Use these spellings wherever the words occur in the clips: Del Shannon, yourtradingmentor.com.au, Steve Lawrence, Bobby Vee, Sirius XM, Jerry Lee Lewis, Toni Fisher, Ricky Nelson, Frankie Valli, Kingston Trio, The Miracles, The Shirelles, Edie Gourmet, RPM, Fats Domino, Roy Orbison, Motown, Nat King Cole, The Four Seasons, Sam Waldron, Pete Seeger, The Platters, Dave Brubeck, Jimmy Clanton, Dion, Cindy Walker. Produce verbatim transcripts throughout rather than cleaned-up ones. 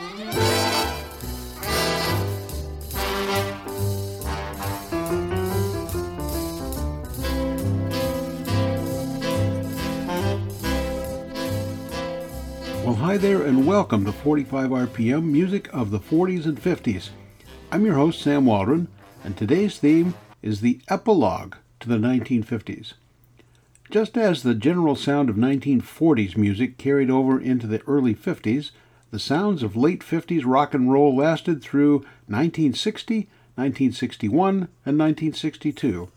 Well, hi there and welcome to forty-five R P M Music of the forties and fifties. I'm your host, Sam Waldron, and today's theme is the epilogue to the nineteen fifties. Just as the general sound of nineteen forties music carried over into the early fifties, the sounds of late fifties rock and roll lasted through nineteen sixty, nineteen sixty-one, and nineteen sixty-two.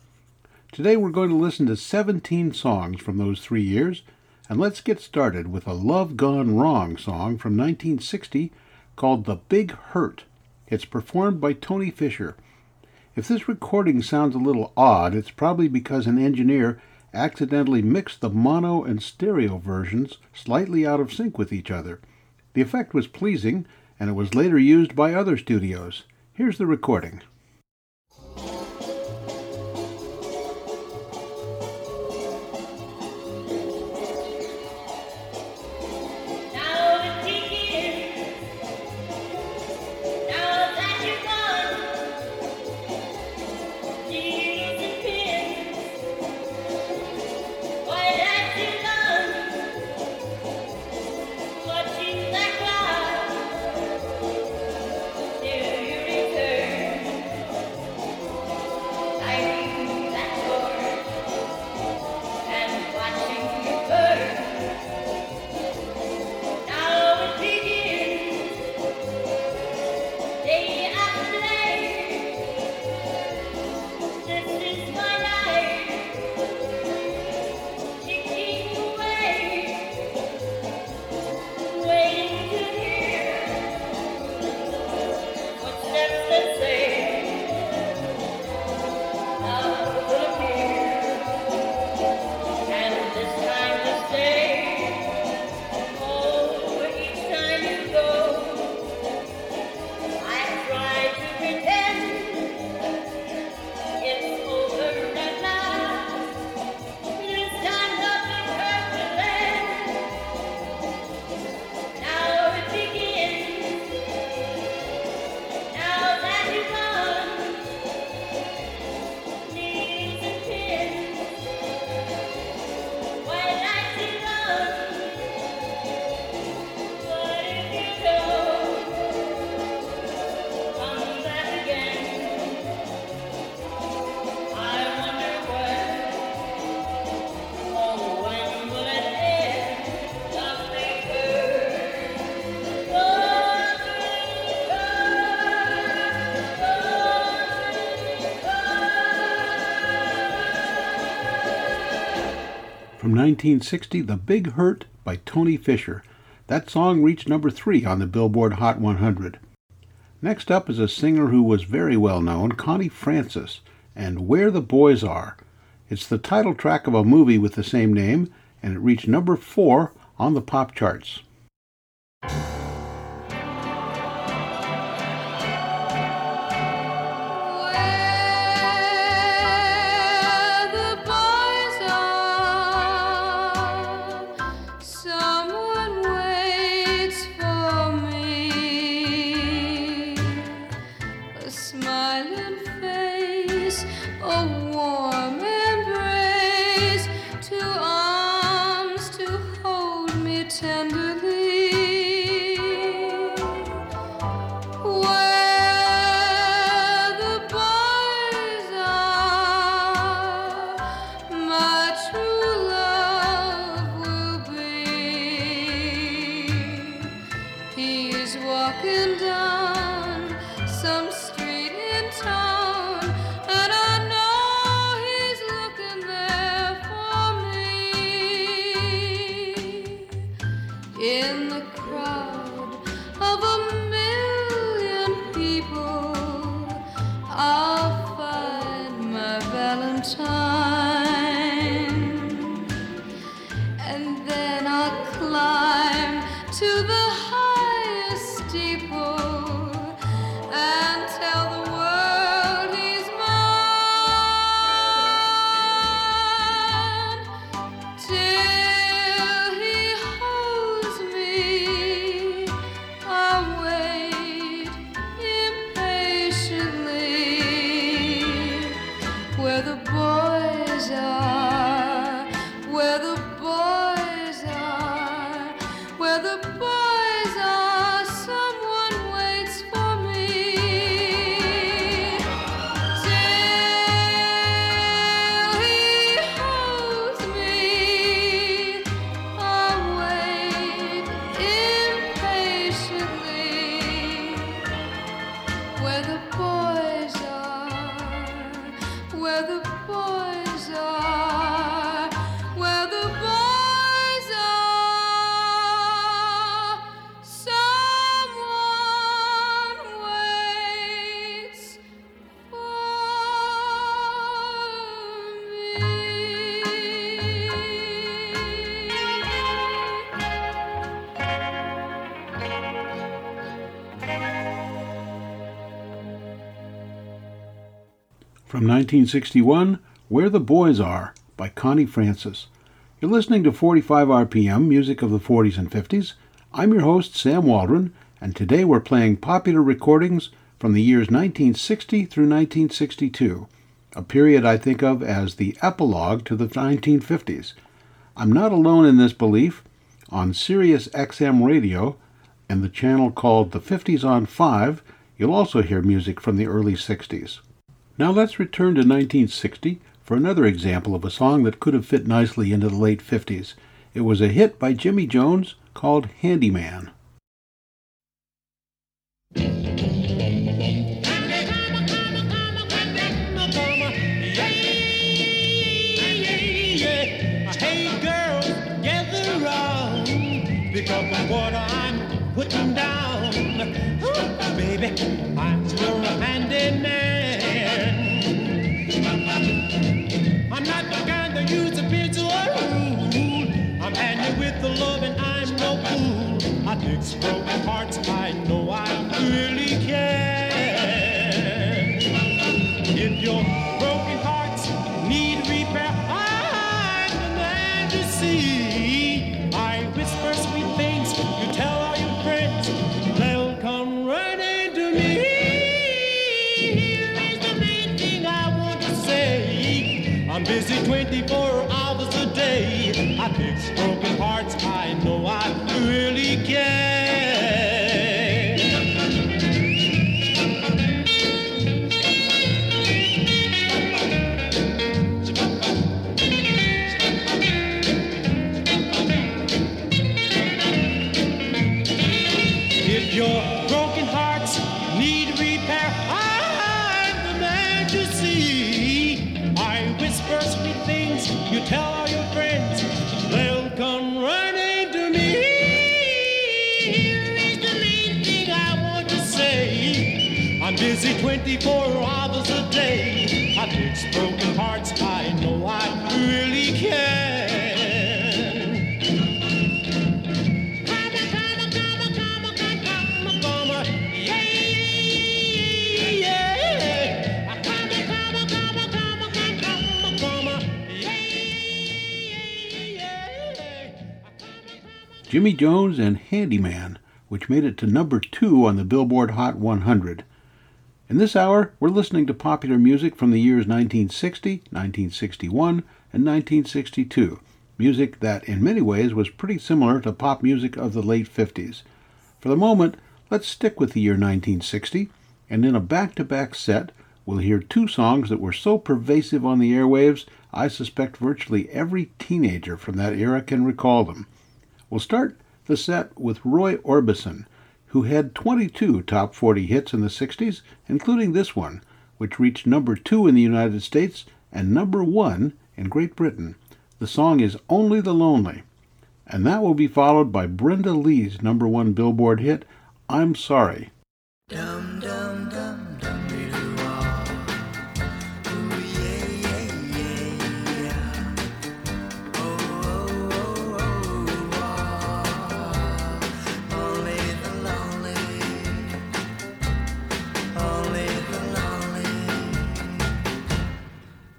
Today we're going to listen to seventeen songs from those three years, and let's get started with a Love Gone Wrong song from nineteen sixty called The Big Hurt. It's performed by Toni Fisher. If this recording sounds a little odd, it's probably because an engineer accidentally mixed the mono and stereo versions slightly out of sync with each other. The effect was pleasing, and it was later used by other studios. Here's the recording. From nineteen sixty, The Big Hurt by Toni Fisher. That song reached number three on the Billboard Hot one hundred. Next up is a singer who was very well known, Connie Francis, and Where the Boys Are. It's the title track of a movie with the same name, and it reached number four on the pop charts. To the highest steeple and tell From nineteen sixty-one, Where the Boys Are by Connie Francis. You're listening to forty-five R P M, music of the forties and fifties. I'm your host, Sam Waldron, and today we're playing popular recordings from the years nineteen sixty through nineteen sixty-two, a period I think of as the epilogue to the nineteen fifties. I'm not alone in this belief. On Sirius X M radio and the channel called The fifties on five, you'll also hear music from the early sixties. Now let's return to nineteen sixty for another example of a song that could have fit nicely into the late fifties. It was a hit by Jimmy Jones called Handyman. Hey girls, gather round because the water I'm putting down. Ooh, baby, I'm still a handyman. I'm not the kind that used to be too old. I'm handy with the love and I'm no fool. I fix broken hearts, I know I really care. If your broken hearts need repair, I'm the man to see. I whisper sweet things, you tell all your friends, they'll come running to me. Here's the main thing I want to say. I'm busy twenty-four hours a day. I fix broken hearts, I know I really care. If your broken hearts need repair, I'm the man to see. Sweet things you tell all your friends, they'll come running to me. Here is the main thing I want to say. I'm busy twenty-four hours a day. I fix broken hearts, I know I really can. Come on, come on, come on, come on, come on, come on. Yeah, yeah, yeah. Come on, come on, come on, come on, come on. Jimmy Jones and Handyman, which made it to number two on the Billboard Hot one hundred. In this hour, we're listening to popular music from the years nineteen sixty, nineteen sixty-one, and nineteen sixty-two, music that in many ways was pretty similar to pop music of the late fifties. For the moment, let's stick with the year nineteen sixty, and in a back-to-back set, we'll hear two songs that were so pervasive on the airwaves, I suspect virtually every teenager from that era can recall them. We'll start the set with Roy Orbison, who had twenty-two top forty hits in the sixties, including this one, which reached number two in the United States and number one in Great Britain. The song is Only the Lonely, and that will be followed by Brenda Lee's number one Billboard hit, I'm Sorry. Dum, dum, dum.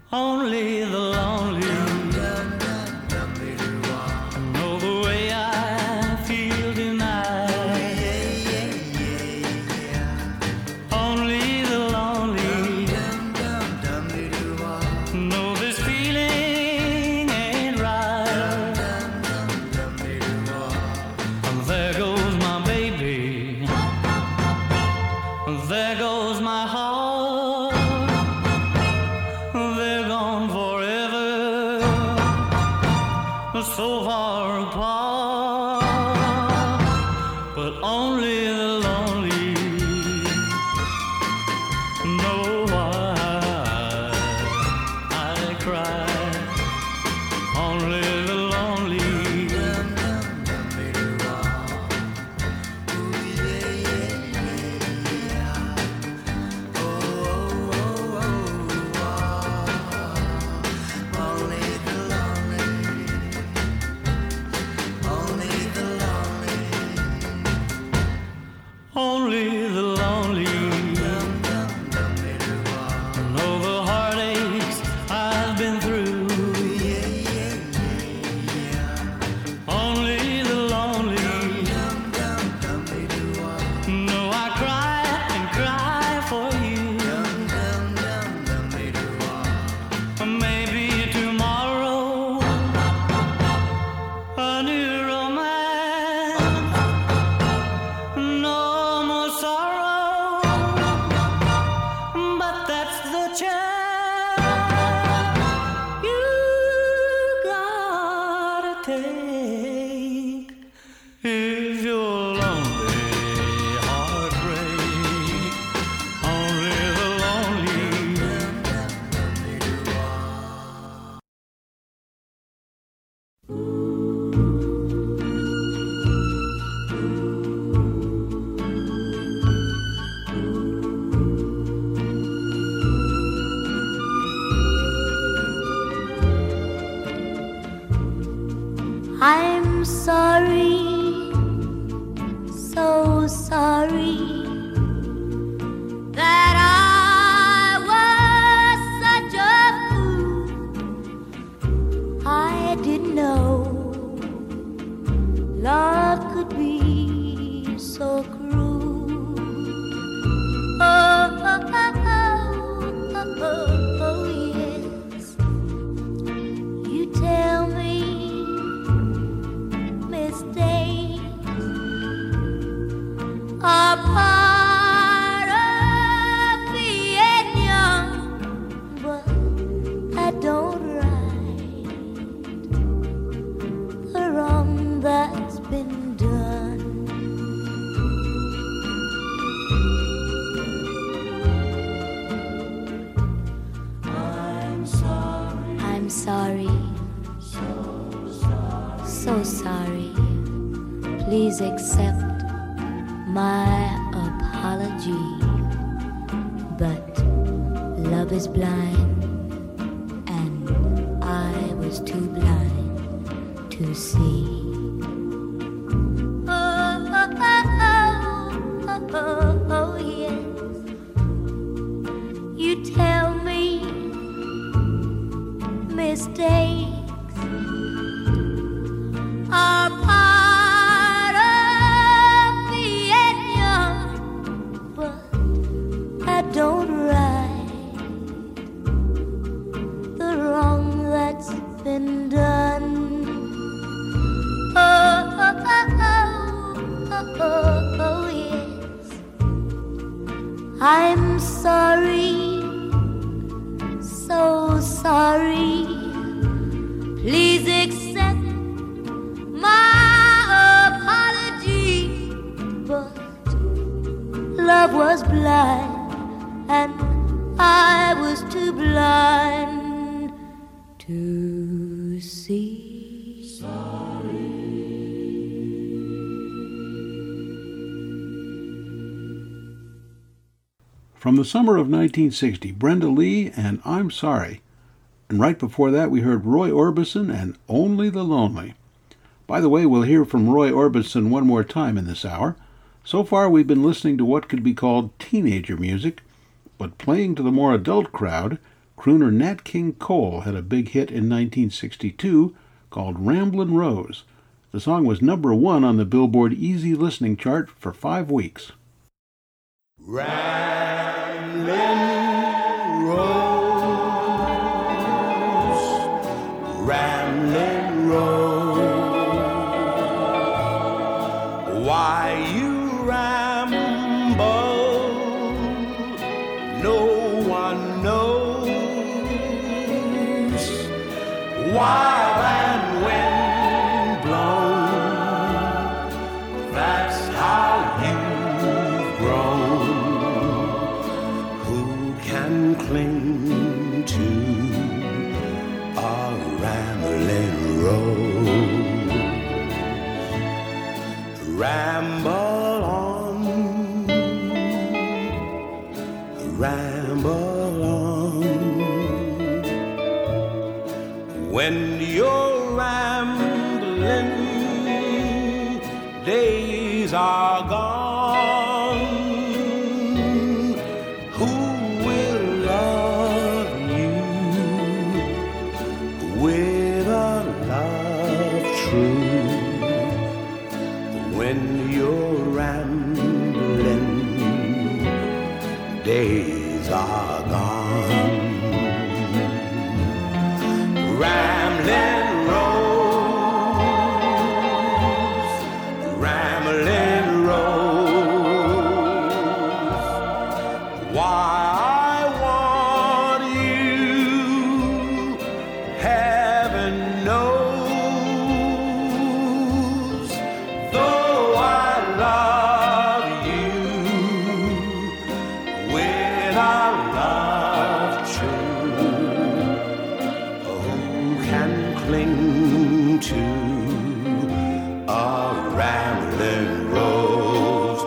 Only the lonely, I know the way I feel tonight. Only the lonely, I know this feeling ain't right. And there goes my baby, and there goes my heart. So far apart, but only the lonely know why I cry. Only the Only the lonely, I know the heart. I'm sorry, so sorry that I was such a fool. I didn't know love could be so cruel. Oh, oh, oh, oh, oh, oh, oh yes, you tell me mistakes are part. Please accept my apology, but love is blind, and I was too blind to see. Oh, oh, oh, oh, oh, oh yes, you tell me mistakes. I'm sorry, so sorry. Please accept my apology. But love was blind, and I was too blind to see. Sorry. From the summer of nineteen sixty, Brenda Lee and I'm Sorry. And right before that, we heard Roy Orbison and Only the Lonely. By the way, we'll hear from Roy Orbison one more time in this hour. So far, we've been listening to what could be called teenager music, but playing to the more adult crowd, crooner Nat King Cole had a big hit in nineteen sixty-two called Ramblin' Rose. The song was number one on the Billboard Easy Listening chart for five weeks. Ramblin' Rose, ramblin' Rose, why you ramble, no one knows, why and when blown, that's how you cling to a rambling road. Ramble on, ramble on. When you're rambling, days are gone. Days are gone. Ramblin' Rose, ramblin' Rose, why I want you, heaven knows, though I love Rose,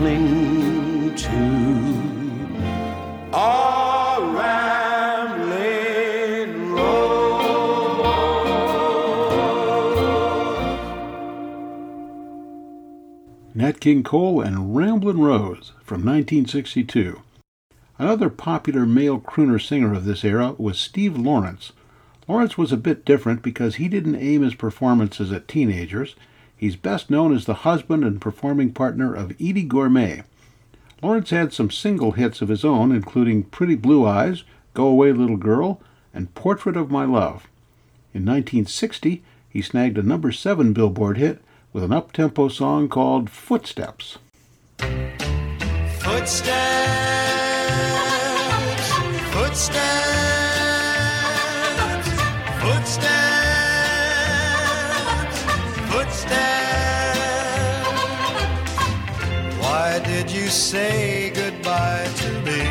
cling to our rambling rose. Nat King Cole and Ramblin' Rose from nineteen sixty-two. Another popular male crooner singer of this era was Steve Lawrence. Lawrence was a bit different because he didn't aim his performances at teenagers. He's best known as the husband and performing partner of Edie Gourmet. Lawrence had some single hits of his own, including Pretty Blue Eyes, Go Away Little Girl, and Portrait of My Love. In nineteen sixty, he snagged a number seven Billboard hit with an up-tempo song called Footsteps. Footsteps. Footsteps, footsteps, footsteps. Why did you say goodbye to me?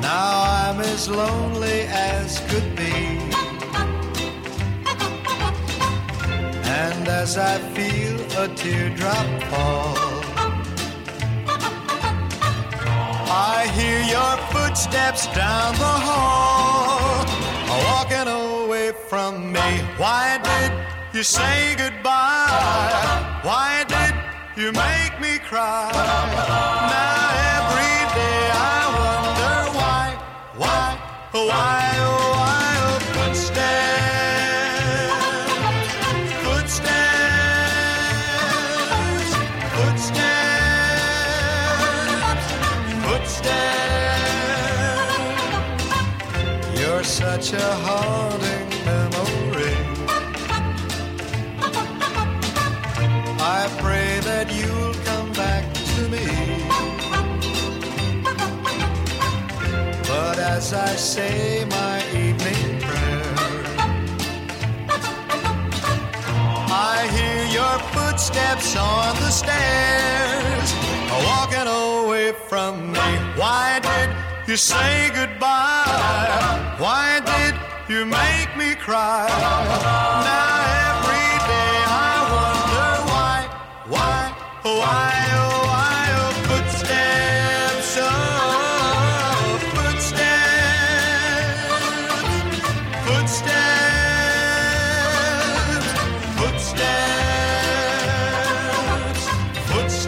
Now I'm as lonely as could be. And as I feel a teardrop fall, I hear your footsteps down the hall, walking away from me. Why did you say goodbye? Why did you make me cry? Now every day I wonder why, why, why, oh, why, oh, footsteps, footsteps, footsteps. You're such a haunting memory. I pray that you'll come back to me. But as I say my evening prayer, I hear your footsteps on the stairs, walking away from me. Why did you say goodbye? Why did you make me cry? Now every day I wonder why, why, why, oh, why, oh, footsteps, oh, footsteps, footsteps, footsteps.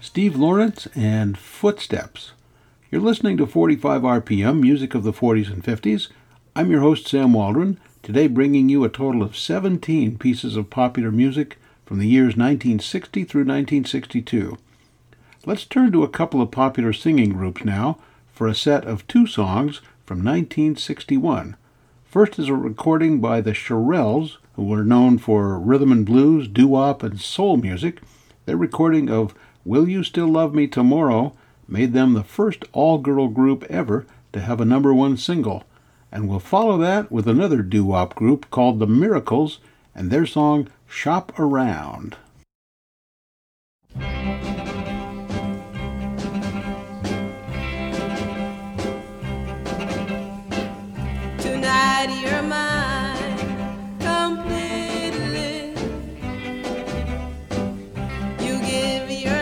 Steve Lawrence and Footsteps. You're listening to forty-five R P M, music of the forties and fifties. I'm your host, Sam Waldron, today bringing you a total of seventeen pieces of popular music from the years nineteen sixty through nineteen sixty-two. Let's turn to a couple of popular singing groups now for a set of two songs from nineteen sixty-one. First is a recording by the Shirelles, who were known for rhythm and blues, doo-wop, and soul music. Their recording of Will You Still Love Me Tomorrow made them the first all-girl group ever to have a number one single. And we'll follow that with another doo-wop group called The Miracles and their song Shop Around. Tonight you're mine completely. You give your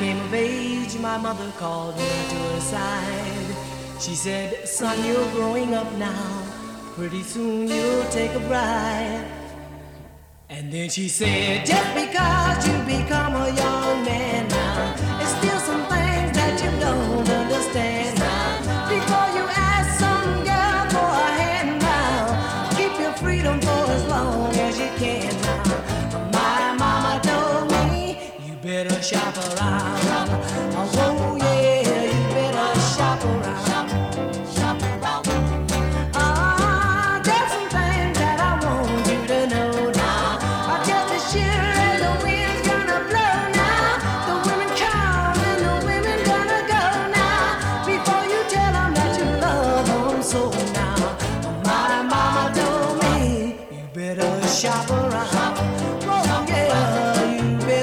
came of age, my mother called me to her side. She said, son, you're growing up now. Pretty soon you'll take a bride. And then she said, just because you become a young man now, there's still some things that you don't understand now. Before you ask some girl for a hand now, keep your freedom for as long as you can now. My mama told me, you better shop around. Oh yeah, you better shop around. Shop around, oh yeah, you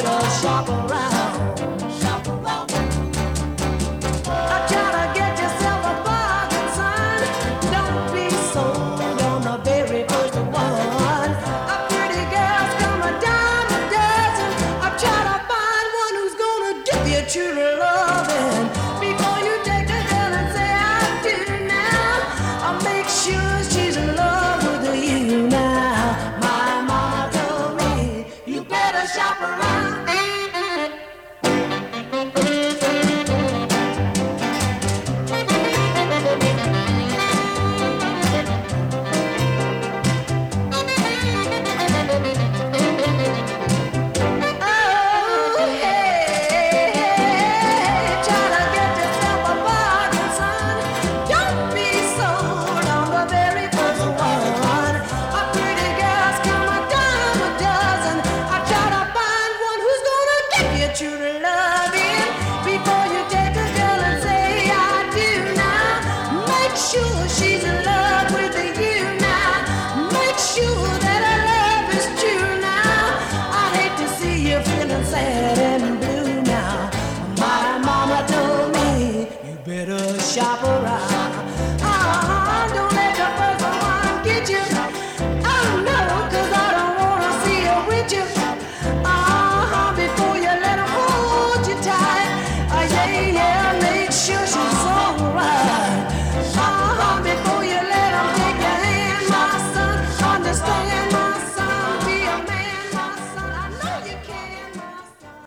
better shop around, shop around. I try to get yourself a bargain, son. Don't be sold on the very first one. A pretty girl's come a dime a dozen. I try to find one who's gonna give you true loving. Before you take the girl and say I do now, I'll make sure she's in love with you now. Shop around.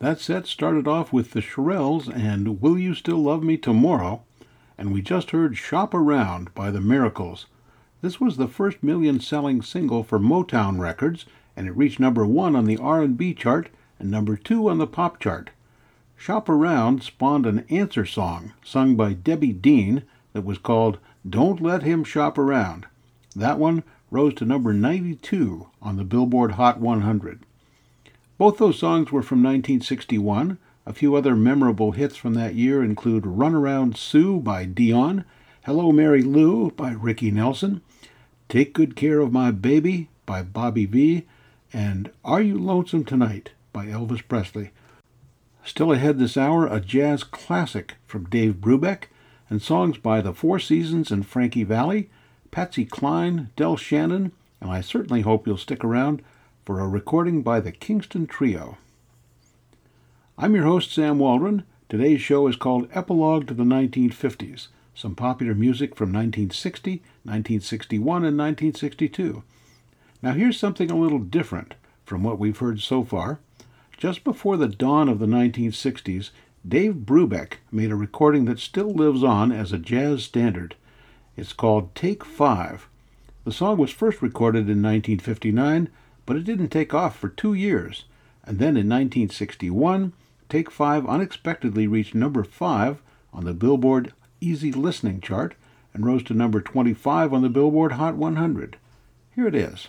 That set started off with the Shirelles and Will You Still Love Me Tomorrow, and we just heard Shop Around by The Miracles. This was the first million-selling single for Motown Records, and it reached number one on the R and B chart and number two on the pop chart. Shop Around spawned an answer song sung by Debbie Dean that was called Don't Let Him Shop Around. That one rose to number ninety-two on the Billboard Hot one hundred. Both those songs were from nineteen sixty-one. A few other memorable hits from that year include Runaround Sue by Dion, Hello Mary Lou by Ricky Nelson, Take Good Care of My Baby by Bobby Vee, and Are You Lonesome Tonight by Elvis Presley. Still ahead this hour, a jazz classic from Dave Brubeck, and songs by The Four Seasons and Frankie Valli, Patsy Cline, Del Shannon, and I certainly hope you'll stick around for a recording by the Kingston Trio. I'm your host, Sam Waldron. Today's show is called Epilogue to the nineteen fifties, some popular music from nineteen sixty, nineteen sixty-one, and nineteen sixty-two. Now here's something a little different from what we've heard so far. Just before the dawn of the nineteen sixties, Dave Brubeck made a recording that still lives on as a jazz standard. It's called Take Five. The song was first recorded in nineteen fifty-nine, but it didn't take off for two years. And then in nineteen sixty-one, Take Five unexpectedly reached number five on the Billboard Easy Listening chart and rose to number twenty-five on the Billboard Hot one hundred. Here it is.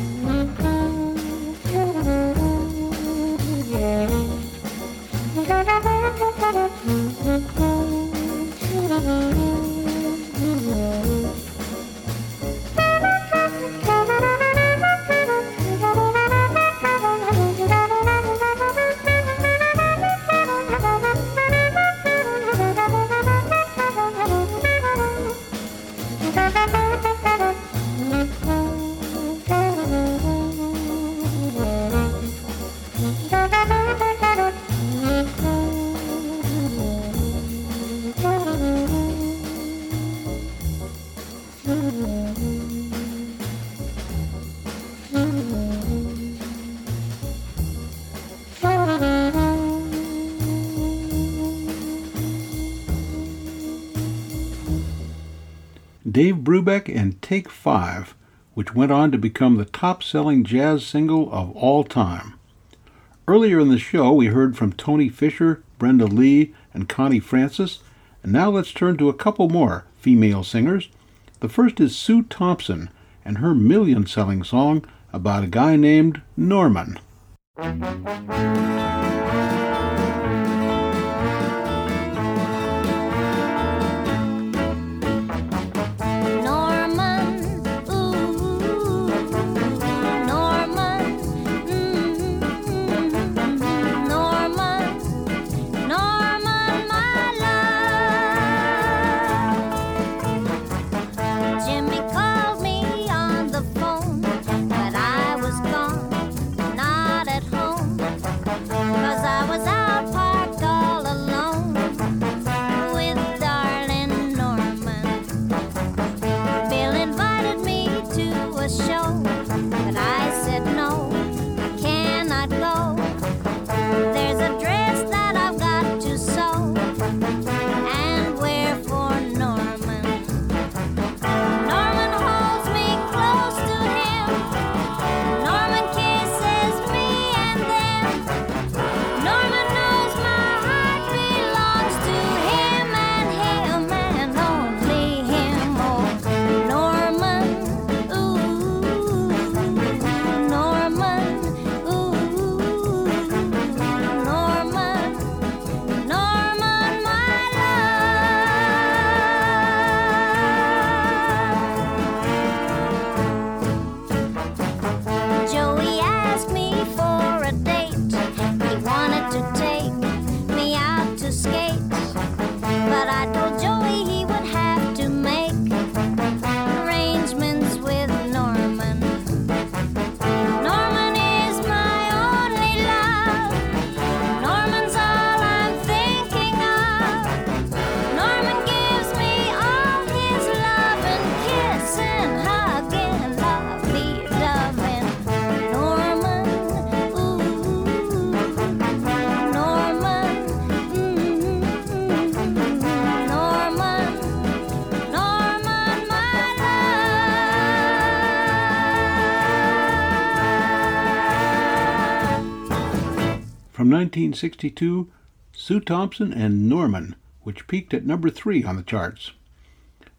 Dave Brubeck and Take Five, which went on to become the top-selling jazz single of all time. Earlier in the show, we heard from Toni Fisher, Brenda Lee, and Connie Francis, and now let's turn to a couple more female singers. The first is Sue Thompson and her million-selling song about a guy named Norman. Bye. nineteen sixty-two, Sue Thompson and Norman, which peaked at number three on the charts.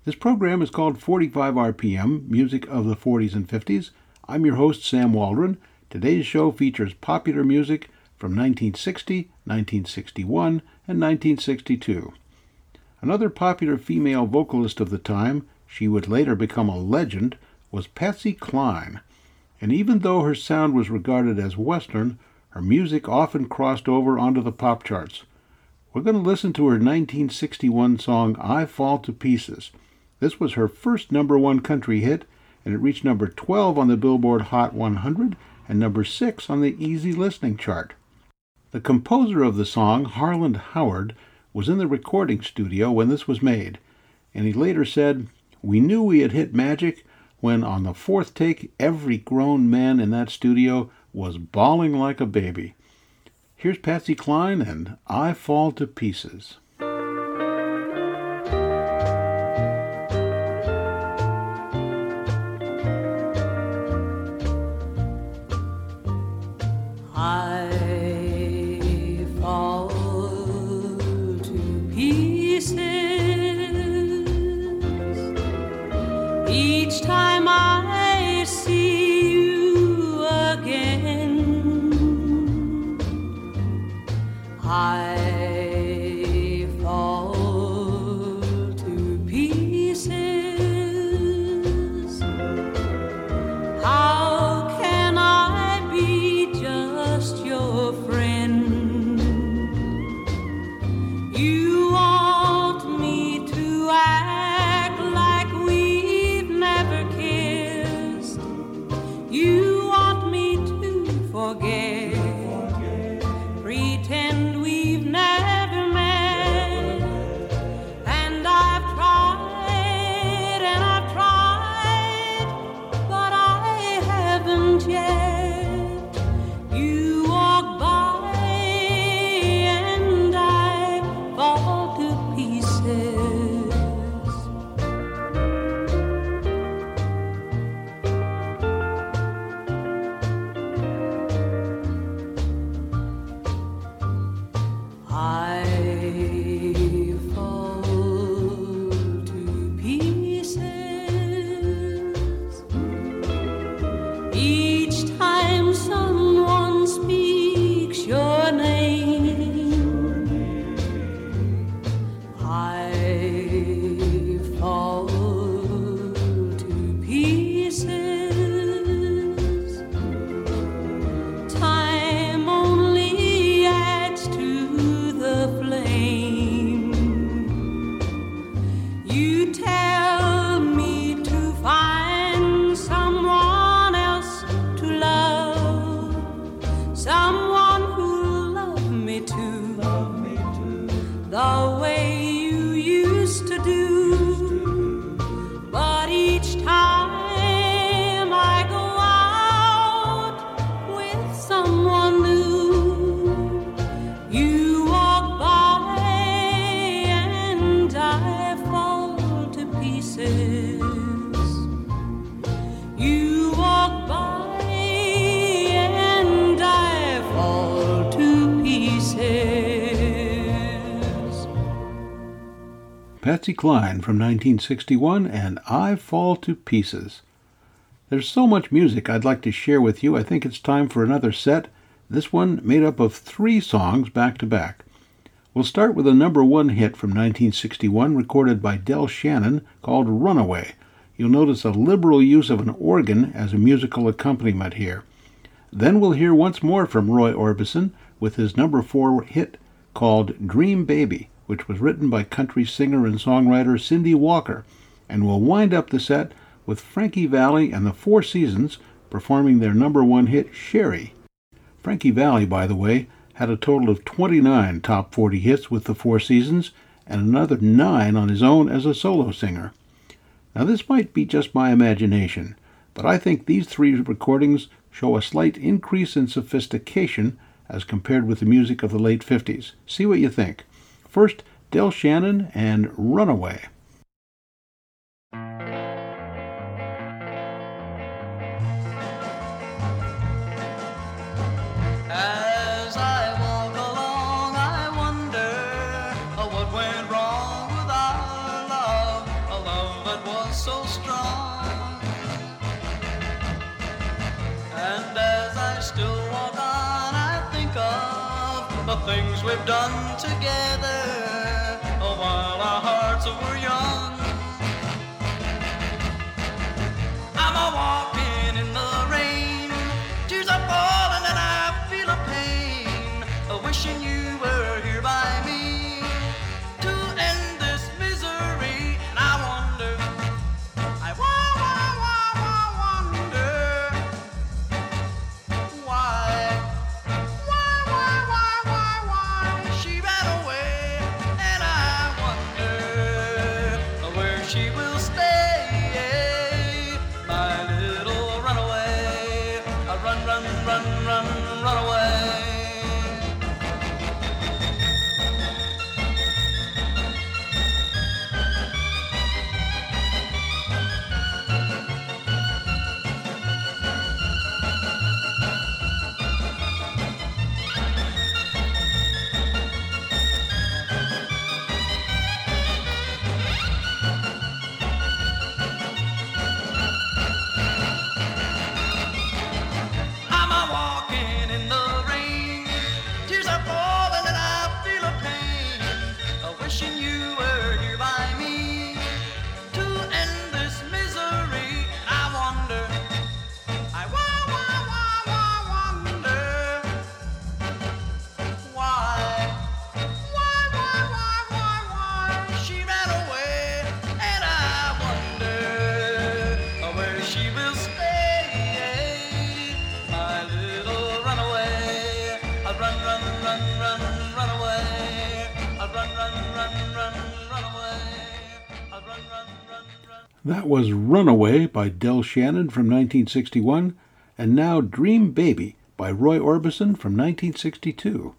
This program is called forty-five R P M, Music of the forties and fifties. I'm your host, Sam Waldron. Today's show features popular music from nineteen sixty, nineteen sixty-one, and nineteen sixty-two. Another popular female vocalist of the time, she would later become a legend, was Patsy Cline, and even though her sound was regarded as Western, her music often crossed over onto the pop charts. We're going to listen to her nineteen sixty-one song, I Fall to Pieces. This was her first number one country hit, and it reached number twelve on the Billboard Hot one hundred and number six on the Easy Listening chart. The composer of the song, Harlan Howard, was in the recording studio when this was made, and he later said, "We knew we had hit magic when on the fourth take, every grown man in that studio was bawling like a baby." Here's Patsy Cline and I Fall to Pieces. Patsy Cline from nineteen sixty-one and I Fall to Pieces. There's so much music I'd like to share with you. I think it's time for another set. This one made up of three songs back to back. We'll start with a number one hit from nineteen sixty-one recorded by Del Shannon called Runaway. You'll notice a liberal use of an organ as a musical accompaniment here. Then we'll hear once more from Roy Orbison with his number four hit called Dream Baby, which was written by country singer and songwriter Cindy Walker, and we'll wind up the set with Frankie Valli and the Four Seasons performing their number one hit, Sherry. Frankie Valli, by the way, had a total of twenty-nine top forty hits with the Four Seasons and another nine on his own as a solo singer. Now this might be just my imagination, but I think these three recordings show a slight increase in sophistication as compared with the music of the late fifties. See what you think. First, Del Shannon and Runaway. As I walk things we've done together, oh, while our hearts were young. I'm a walking in the rain, tears are falling and I feel a pain, a wishing you were here by me to end this misery. And I wonder, I wonder, That was Runaway by Del Shannon from nineteen sixty-one, and now Dream Baby by Roy Orbison from nineteen sixty-two.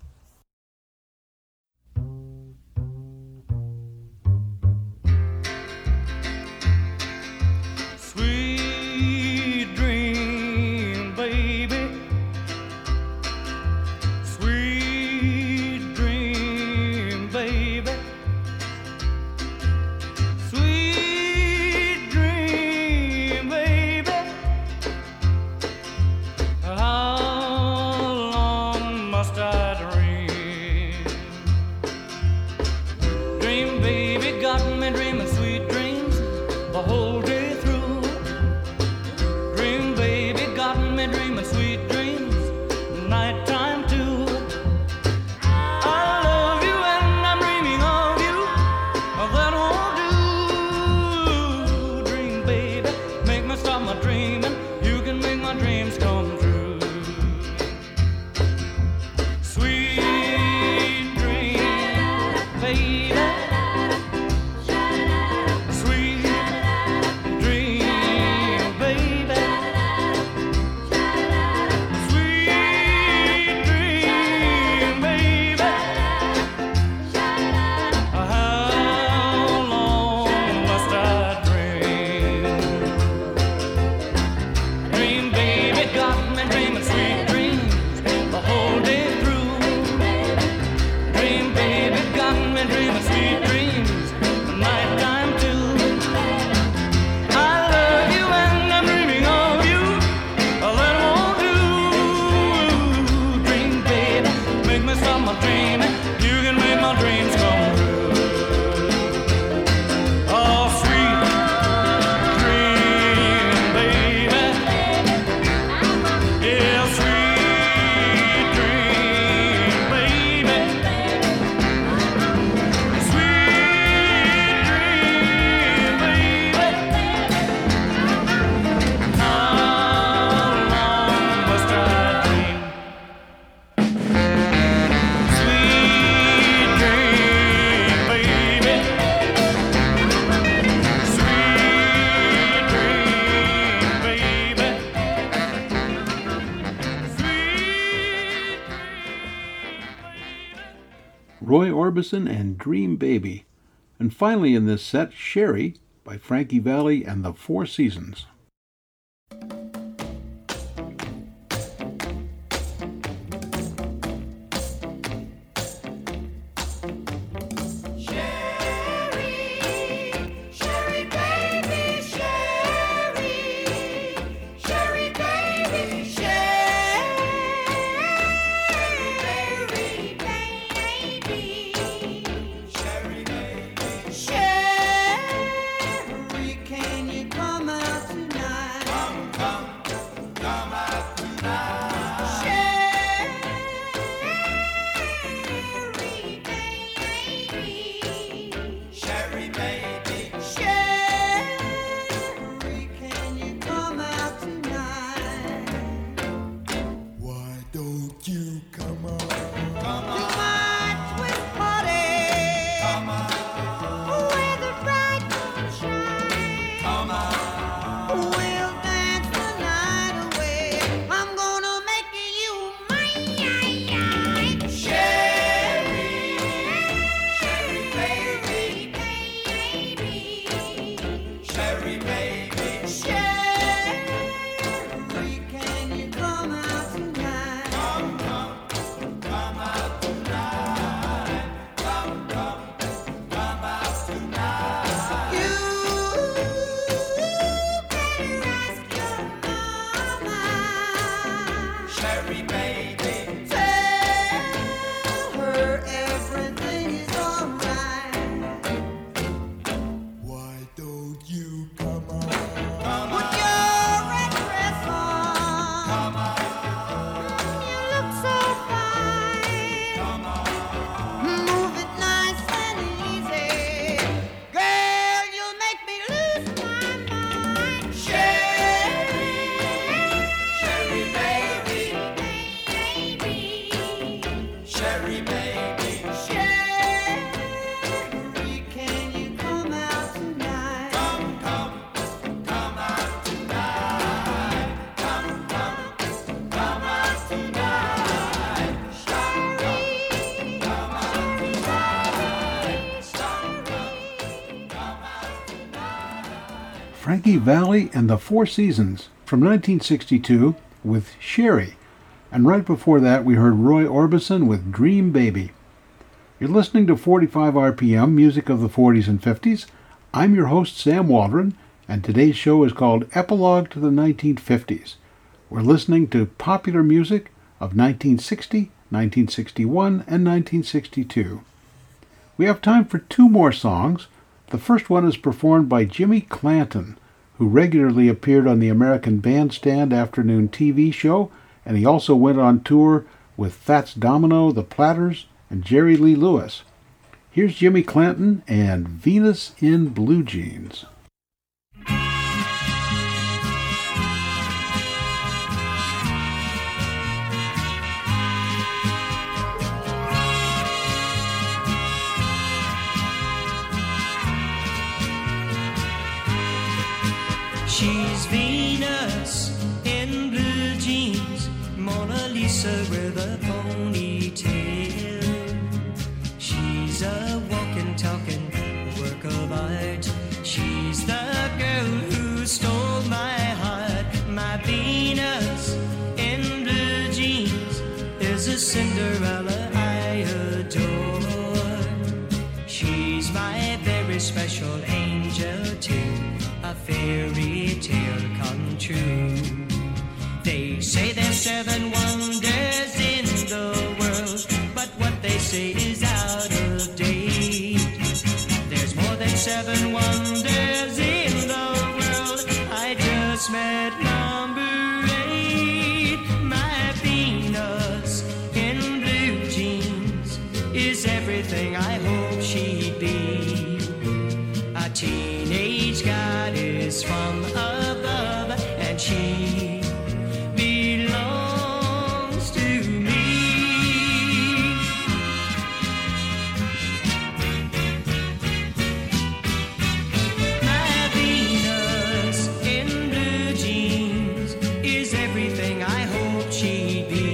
Roy Orbison and Dream Baby. And finally in this set, Sherry by Frankie Valli and the Four Seasons. Sherry, Sherry baby, Sherry, Sherry baby, Sherry, baby. Sherry, can you come out tonight? Come, come, come out tonight. Come, come, come out tonight. You better ask your mama. Sherry, baby. Tell her everything is alright. Why don't you come on? Come on. Put your red dress on. Come on. Mm, you look so fine. Come on. Move it nice and easy. Girl, you'll make me lose my mind. Sherry, Sherry, baby. Baby. Sherry, baby. Sherry, can you come out tonight? Come, come, come out tonight. Come, come, come out tonight. Come, come, come out tonight. Come, come, come out tonight. Frankie Valli and the Four Seasons from nineteen sixty-two with Sherry. And right before that, we heard Roy Orbison with Dream Baby. You're listening to forty-five R P M, music of the forties and fifties. I'm your host, Sam Waldron, and today's show is called Epilogue to the nineteen fifties. We're listening to popular music of nineteen sixty, nineteen sixty-one, and nineteen sixty-two. We have time for two more songs. The first one is performed by Jimmy Clanton, who regularly appeared on the American Bandstand afternoon T V show, and he also went on tour with Fats Domino, The Platters, and Jerry Lee Lewis. Here's Jimmy Clanton and Venus in Blue Jeans. She's Venus in blue jeans, Mona Lisa with a ponytail. She's a walking, talking work of art. She's the girl who stole my heart. My Venus in blue jeans is a Cinderella I adore. She's my very special angel too, a fairy tale come true. They say there's seven wonders in the world, but what they say is out of date. There's more than seven wonders in the world. I just met number eight. My Venus in blue jeans is everything I hope she'd be. A teenage goddess from above, and she belongs to me. My Venus in blue jeans is everything I hope she'd be.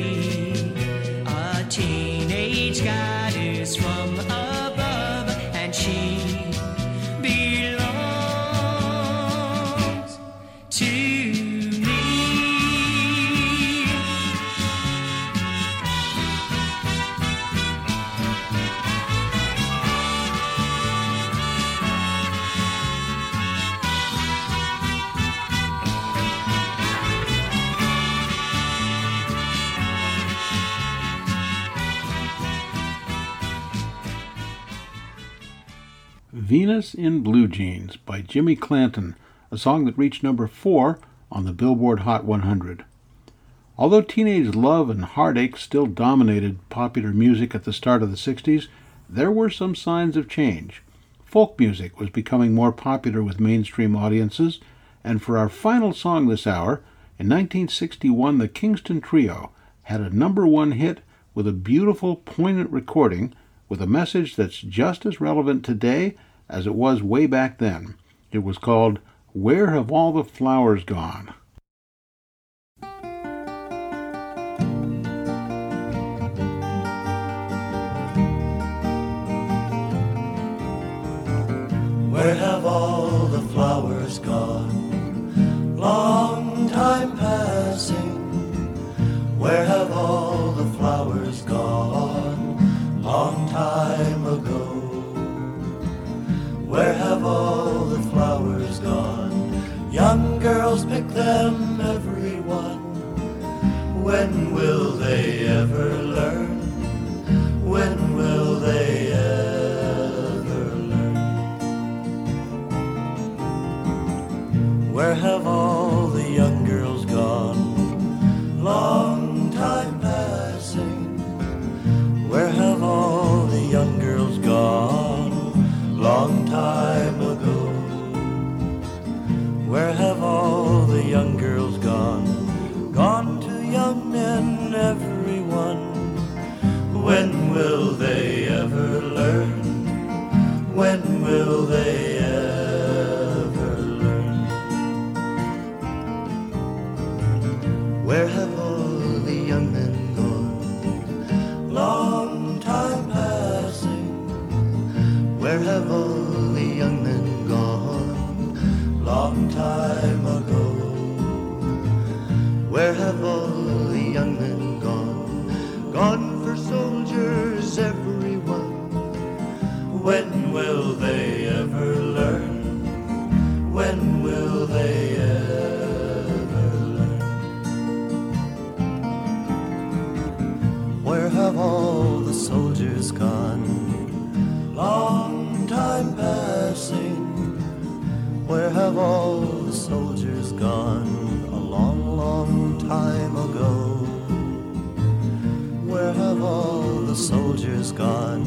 A teenage goddess from above, and she belongs to me. Venus in Blue Jeans by Jimmy Clanton, a song that reached number four on the Billboard Hot one hundred. Although teenage love and heartache still dominated popular music at the start of the sixties, there were some signs of change. Folk music was becoming more popular with mainstream audiences, and for our final song this hour, in nineteen sixty-one the Kingston Trio had a number one hit with a beautiful, poignant recording with a message that's just as relevant today as it was way back then. It was called Where Have All the Flowers Gone? Where have all the flowers Where have all the young girls gone? Long time passing. Where have all the young girls gone? Long time ago. Where have all the young girls gone? Gone to young men, everyone. When will they ever learn? When will they ever learn? Where have all the young men gone? Long time passing. Where have all the young men gone? Long time ago. Where have all the young men gone? Gone for soldiers, everyone. When will they ever learn? When will they ever learn? Where have all the soldiers gone? Long time passing. Where have all the soldiers gone? A long, long time ago. Where have all the soldiers gone?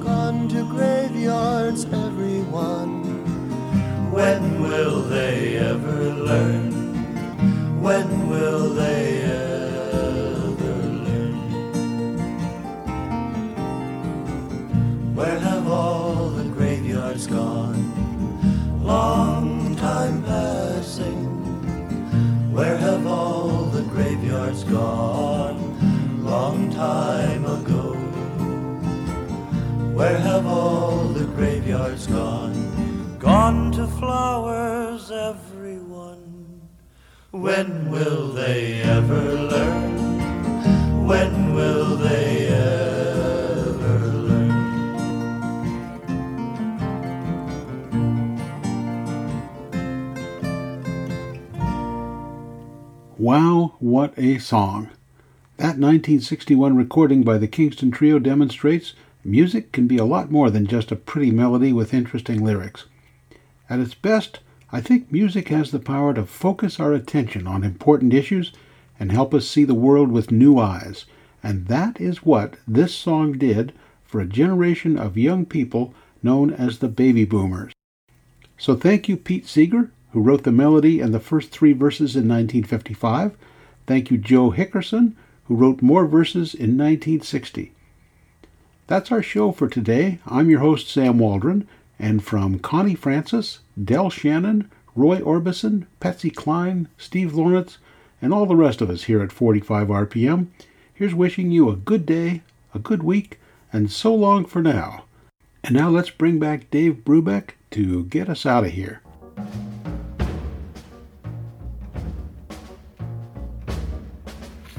Gone to graveyards, everyone. When will they ever learn? When will they ever learn? Where have all the graveyards gone? Long time passing. Where have all the graveyards gone? Long time ago. Where have all the graveyards gone? Gone to flowers, everyone. When will they ever learn? When will they ever learn? Wow, what a song. That nineteen sixty-one recording by the Kingston Trio demonstrates music can be a lot more than just a pretty melody with interesting lyrics. At its best, I think music has the power to focus our attention on important issues and help us see the world with new eyes. And that is what this song did for a generation of young people known as the baby boomers. So thank you, Pete Seeger, who wrote the melody and the first three verses in nineteen fifty-five. Thank you, Joe Hickerson, who wrote more verses in nineteen sixty. That's our show for today. I'm your host, Sam Waldron, and from Connie Francis, Del Shannon, Roy Orbison, Patsy Cline, Steve Lawrence, and all the rest of us here at forty-five R P M, here's wishing you a good day, a good week, and so long for now. And now let's bring back Dave Brubeck to get us out of here.